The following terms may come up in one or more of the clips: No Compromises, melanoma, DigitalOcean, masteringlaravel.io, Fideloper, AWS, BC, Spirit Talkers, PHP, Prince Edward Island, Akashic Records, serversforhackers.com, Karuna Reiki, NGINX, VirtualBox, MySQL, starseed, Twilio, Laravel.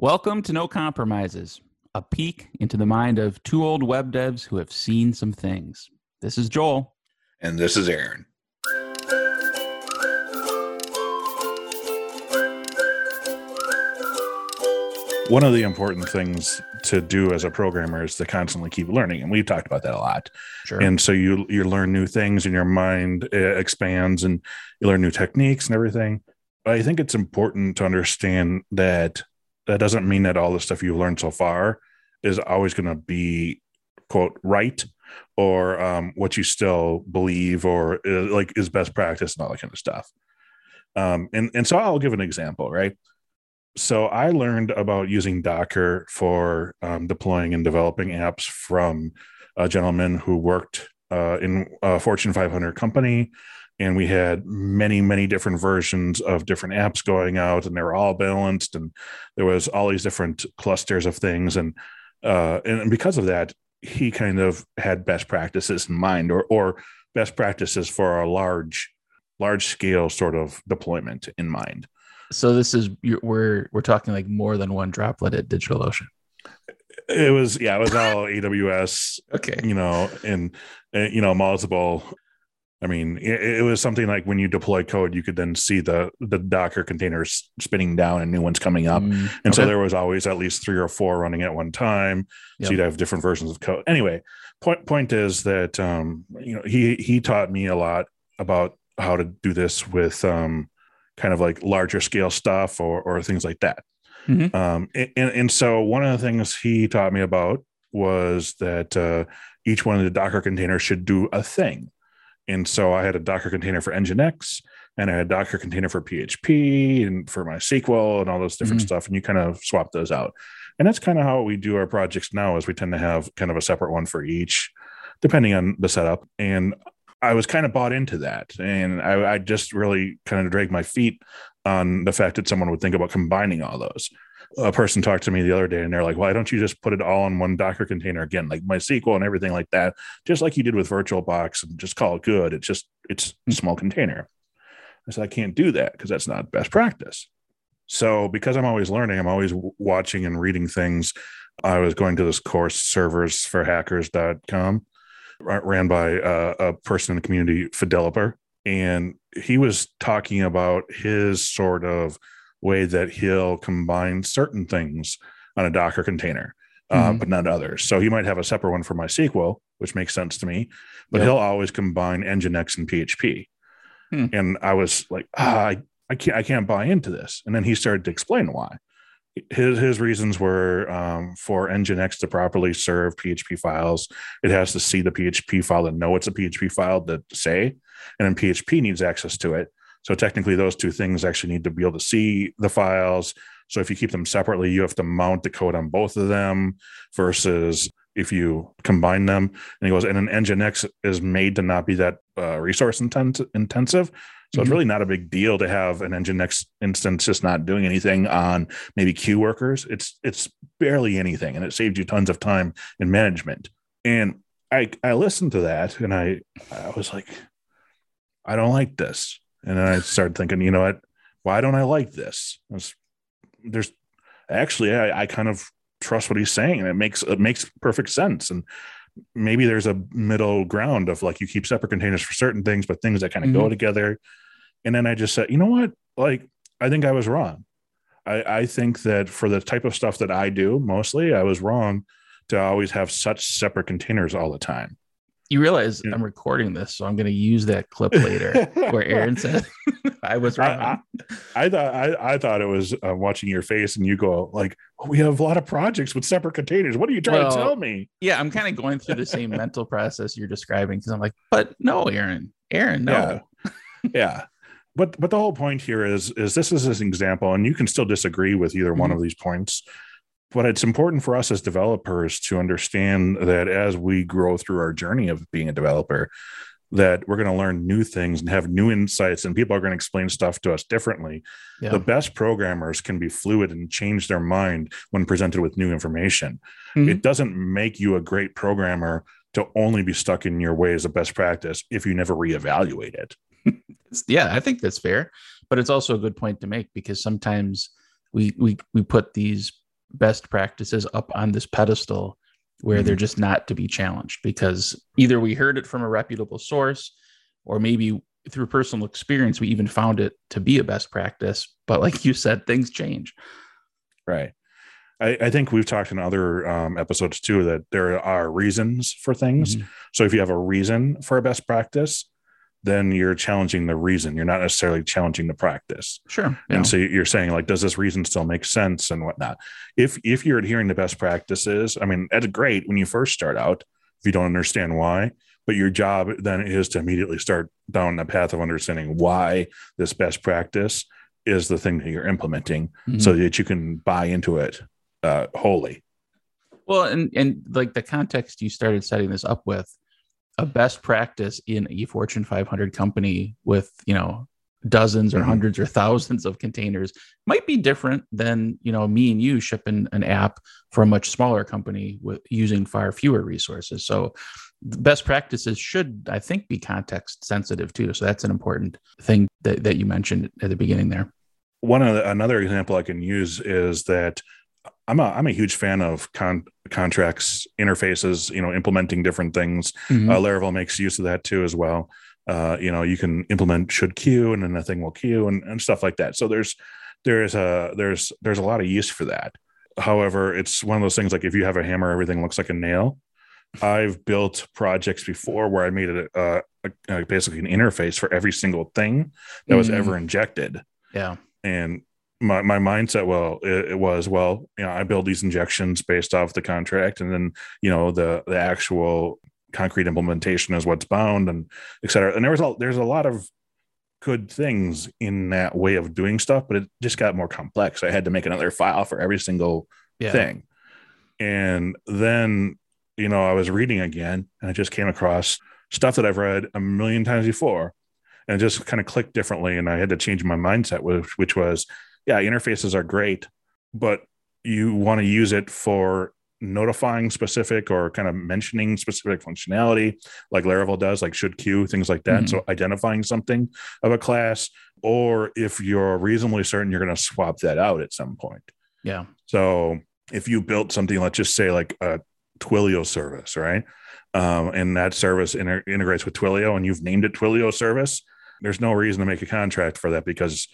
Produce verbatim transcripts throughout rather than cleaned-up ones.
Welcome to No Compromises, a peek into the mind of two old web devs who have seen some things. This is Joel. And this is Aaron. One of the important things to do as a programmer is to constantly keep learning. And we've talked about that a lot. Sure. And so you you learn new things and your mind expands and you learn new techniques and everything. But I think it's important to understand that that doesn't mean that all the stuff you've learned so far is always going to be, quote, right, or um, what you still believe or uh, like is best practice and all that kind of stuff. Um, and, and so I'll give an example, right? So I learned about using Docker for um, deploying and developing apps from a gentleman who worked uh, in a Fortune five hundred company. And we had many, many different versions of different apps going out, and they were all balanced, and there was all these different clusters of things. And uh, and because of that, he kind of had best practices in mind, or or best practices for a large, large scale sort of deployment in mind. So this is we're we're talking like more than one droplet at DigitalOcean. It was yeah, it was all A W S. Okay, you know, and you know multiple. I mean, it was something like when you deploy code, you could then see the the Docker containers spinning down and new ones coming up. Mm, and okay. So there was always at least three or four running at one time. Yep. So you'd have different versions of code. Anyway, point point is that, um, you know, he he taught me a lot about how to do this with um, kind of like larger scale stuff or or things like that. Mm-hmm. Um, and, and so one of the things he taught me about was that uh, each one of the Docker containers should do a thing. And so I had a Docker container for NGINX, and I had a Docker container for P H P and for MySQL and all those different mm-hmm. stuff. And you kind of swap those out. And that's kind of how we do our projects now, is we tend to have kind of a separate one for each, depending on the setup. And I was kind of bought into that. And I, I just really kind of dragged my feet on the fact that someone would think about combining all those. A person talked to me the other day and they're like, why don't you just put it all in one Docker container again, like MySQL and everything like that, just like you did with VirtualBox, and just call it good. It's just, it's a small container. I said, I can't do that because that's not best practice. So because I'm always learning, I'm always watching and reading things. I was going to this course, servers for hackers dot com, ran by a, a person in the community, Fideloper. And he was talking about his sort of way that he'll combine certain things on a Docker container, uh, mm-hmm. but not others. So he might have a separate one for MySQL, which makes sense to me, but yep. he'll always combine NGINX and P H P. Hmm. And I was like, ah, I, I can't, I can't buy into this. And then he started to explain why. His his reasons were um, for NGINX to properly serve P H P files, it has to see the P H P file and know it's a P H P file to say, and then P H P needs access to it. So technically, those two things actually need to be able to see the files. So if you keep them separately, you have to mount the code on both of them versus if you combine them. And he goes, and an NGINX is made to not be that uh, resource inten- intensive. So mm-hmm. it's really not a big deal to have an NGINX instance just not doing anything on maybe queue workers. It's it's barely anything, and it saved you tons of time in management. And I I listened to that, and I I was like, I don't like this. And then I started thinking, you know what? Why don't I like this? Was, there's actually, I, I kind of trust what he's saying, and it makes it makes perfect sense. And maybe there's a middle ground of like you keep separate containers for certain things, but things that kind of mm-hmm. go together. And then I just said, you know what? Like, I think I was wrong. I, I think that for the type of stuff that I do, mostly, I was wrong to always have such separate containers all the time. You realize yeah. I'm recording this, so I'm going to use that clip later where Aaron said I was wrong. I, I, I thought I, I thought it was uh, watching your face and you go like, oh, we have a lot of projects with separate containers. What are you trying well, to tell me? Yeah, I'm kind of going through the same mental process you're describing because I'm like, but no, Aaron, Aaron, no. Yeah. yeah. But but the whole point here is, is this is an example, and you can still disagree with either mm-hmm. one of these points. But it's important for us as developers to understand that as we grow through our journey of being a developer, that we're going to learn new things and have new insights, and people are going to explain stuff to us differently. Yeah. The best programmers can be fluid and change their mind when presented with new information. Mm-hmm. It doesn't make you a great programmer to only be stuck in your way as a best practice if you never reevaluate it. Yeah, I think that's fair. But it's also a good point to make, because sometimes we we we put these best practices up on this pedestal where mm-hmm. they're just not to be challenged, because either we heard it from a reputable source, or maybe through personal experience, we even found it to be a best practice. But like you said, things change. Right. I, I think we've talked in other um, episodes too, that there are reasons for things. Mm-hmm. So if you have a reason for a best practice, then you're challenging the reason. You're not necessarily challenging the practice. Sure. Yeah. And so you're saying, like, does this reason still make sense and whatnot? If, if you're adhering to best practices, I mean, that's great when you first start out, if you don't understand why, but your job then is to immediately start down the path of understanding why this best practice is the thing that you're implementing, mm-hmm. so that you can buy into it uh, wholly. Well, and, and like the context you started setting this up with, a best practice in a Fortune five hundred company with, you know, dozens or mm-hmm. hundreds or thousands of containers might be different than, you know, me and you shipping an app for a much smaller company with using far fewer resources. So the best practices should, I think, be context sensitive too. So that's an important thing that, that you mentioned at the beginning there. One of the, another example I can use is that I'm a, I'm a huge fan of con- contracts, interfaces, you know, implementing different things. Mm-hmm. Uh, Laravel makes use of that too, as well. Uh, you know, you can implement should queue, and then the thing will queue, and, and stuff like that. So there's, there's a, there's, there's a lot of use for that. However, it's one of those things, like if you have a hammer, everything looks like a nail. I've built projects before where I made it a, a, a, basically an interface for every single thing that mm-hmm. was ever injected. Yeah. And My my mindset, well, it, it was, well, you know, I build these injections based off the contract, and then, you know, the the actual concrete implementation is what's bound, and et cetera. And there was a, there's a lot of good things in that way of doing stuff, but it just got more complex. I had to make another file for every single yeah. thing. And then, you know, I was reading again, and I just came across stuff that I've read a million times before, and it just kind of clicked differently. And I had to change my mindset, which, which was, yeah, interfaces are great, but you want to use it for notifying specific or kind of mentioning specific functionality, like Laravel does, like should queue, things like that. Mm-hmm. So identifying something of a class, or if you're reasonably certain you're going to swap that out at some point. Yeah. So if you built something, let's just say like a Twilio service, right? Um, and that service inter- integrates with Twilio, and you've named it Twilio service. There's no reason to make a contract for that, because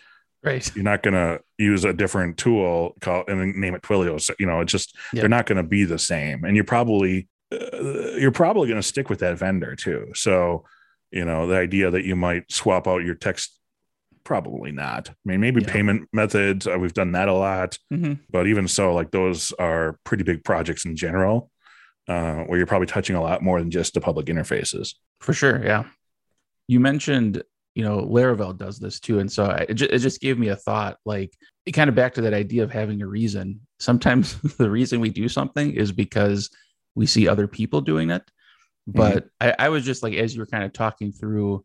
right. you're not going to use a different tool call, and name it Twilio. So, you know, it's just, yep. they're not going to be the same. And you're probably, uh, you're probably going to stick with that vendor too. So, you know, the idea that you might swap out your text, probably not. I mean, maybe yeah. payment methods, uh, we've done that a lot, mm-hmm. but even so, like those are pretty big projects in general, uh, where you're probably touching a lot more than just the public interfaces. For sure. Yeah. You mentioned, you know, Laravel does this too. And so I, it, ju- it just gave me a thought, like it kind of back to that idea of having a reason. Sometimes the reason we do something is because we see other people doing it. But mm-hmm. I, I was just like, as you were kind of talking through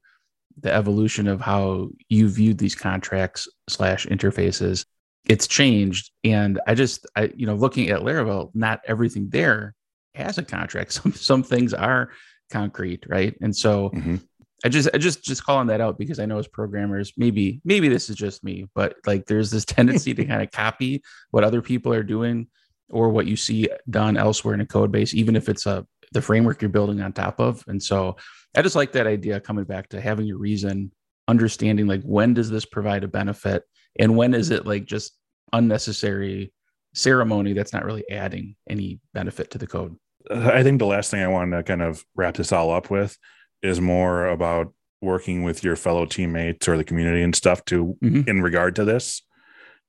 the evolution of how you viewed these contracts slash interfaces, it's changed. And I just, I, you know, looking at Laravel, not everything there has a contract. Some, some things are concrete. Right. And so mm-hmm. I just, I just, just calling that out, because I know as programmers, maybe, maybe this is just me, but like there's this tendency to kind of copy what other people are doing or what you see done elsewhere in a code base, even if it's a, the framework you're building on top of. And so I just like that idea, coming back to having a reason, understanding like, when does this provide a benefit? And when is it like just unnecessary ceremony that's not really adding any benefit to the code? I think the last thing I want to kind of wrap this all up with is more about working with your fellow teammates or the community and stuff too, mm-hmm. in regard to this,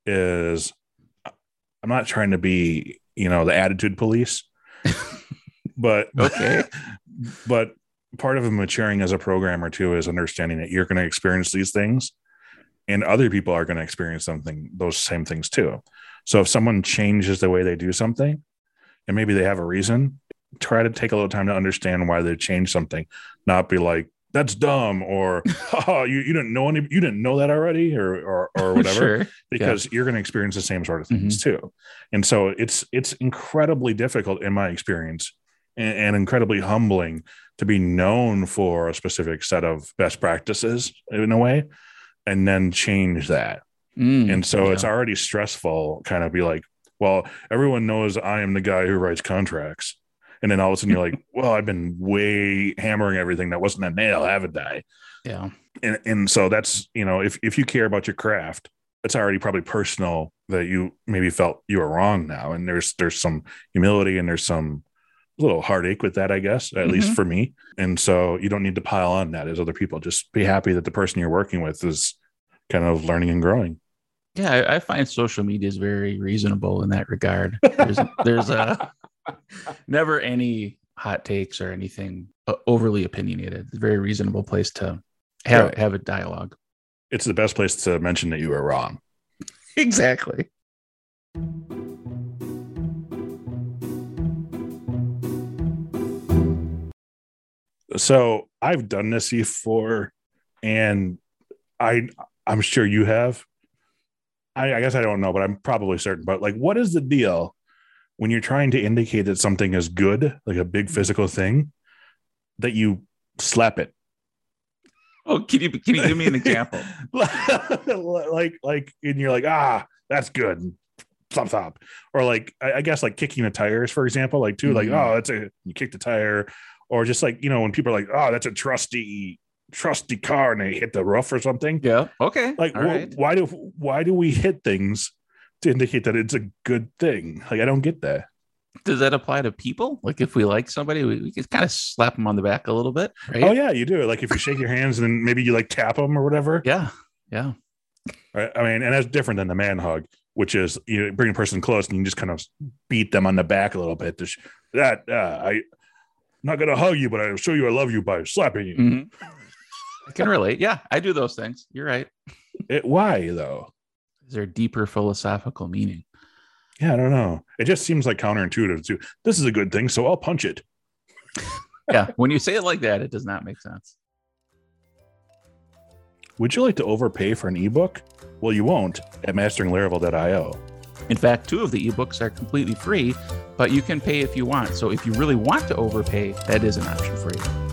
is I'm not trying to be, you know, the attitude police, but, okay. but part of maturing as a programmer too, is understanding that you're going to experience these things, and other people are going to experience something, those same things too. So if someone changes the way they do something, and maybe they have a reason, try to take a little time to understand why they changed something, not be like, that's dumb, or oh, you, you didn't know any, you didn't know that already, or, or, or whatever, sure. because yeah. you're going to experience the same sort of things mm-hmm. too. And so it's, it's incredibly difficult in my experience, and, and incredibly humbling to be known for a specific set of best practices in a way, and then change that. Mm, and so yeah. it's already stressful, kind of be like, well, everyone knows I am the guy who writes contracts. And then all of a sudden you're like, well, I've been way hammering everything that wasn't a nail, haven't I? Yeah. And and so that's, you know, if if you care about your craft, it's already probably personal that you maybe felt you were wrong now. And there's there's some humility and there's some little heartache with that, I guess, at mm-hmm. least for me. And so you don't need to pile on that as other people. Just be happy that the person you're working with is kind of learning and growing. Yeah, I, I find social media is very reasonable in that regard. There's, there's a, never any hot takes or anything overly opinionated. It's a very reasonable place to have, yeah. have a dialogue. It's the best place to mention that you were wrong. Exactly. So I've done this before, and I, I'm sure you have. I, I guess I don't know, but I'm probably certain. But like, what is the deal when you're trying to indicate that something is good, like a big physical thing, that you slap it? Oh, can you can you give me an example? like like, and you're like, ah, that's good. Thump, thump. Or like, I, I guess like kicking the tires, for example, like too, mm-hmm. like, oh, that's a, you kick the tire. Or just like, you know, when people are like, oh, that's a trusty, trusty car, and they hit the roof or something. Yeah. Okay. Like, well, right. why do why do we hit things to indicate that it's a good thing? Like, I don't get that. Does that apply to people? Like, if we like somebody, we, we can kind of slap them on the back a little bit, right? Oh, yeah, you do. Like, if you shake your hands and then maybe you like tap them or whatever. Yeah. Yeah. Right. I mean, and that's different than the man hug, which is you bring a person close and you just kind of beat them on the back a little bit. To sh- that, uh, I... I'm not going to hug you, but I'll show you I love you by slapping you. Mm-hmm. I can relate. Yeah, I do those things. You're right. It, why, though? Is there a deeper philosophical meaning? Yeah, I don't know. It just seems like counterintuitive, too. This is a good thing, so I'll punch it. Yeah, when you say it like that, it does not make sense. Would you like to overpay for an ebook? Well, you won't at mastering laravel dot io. In fact, two of the ebooks are completely free, but you can pay if you want. So if you really want to overpay, that is an option for you.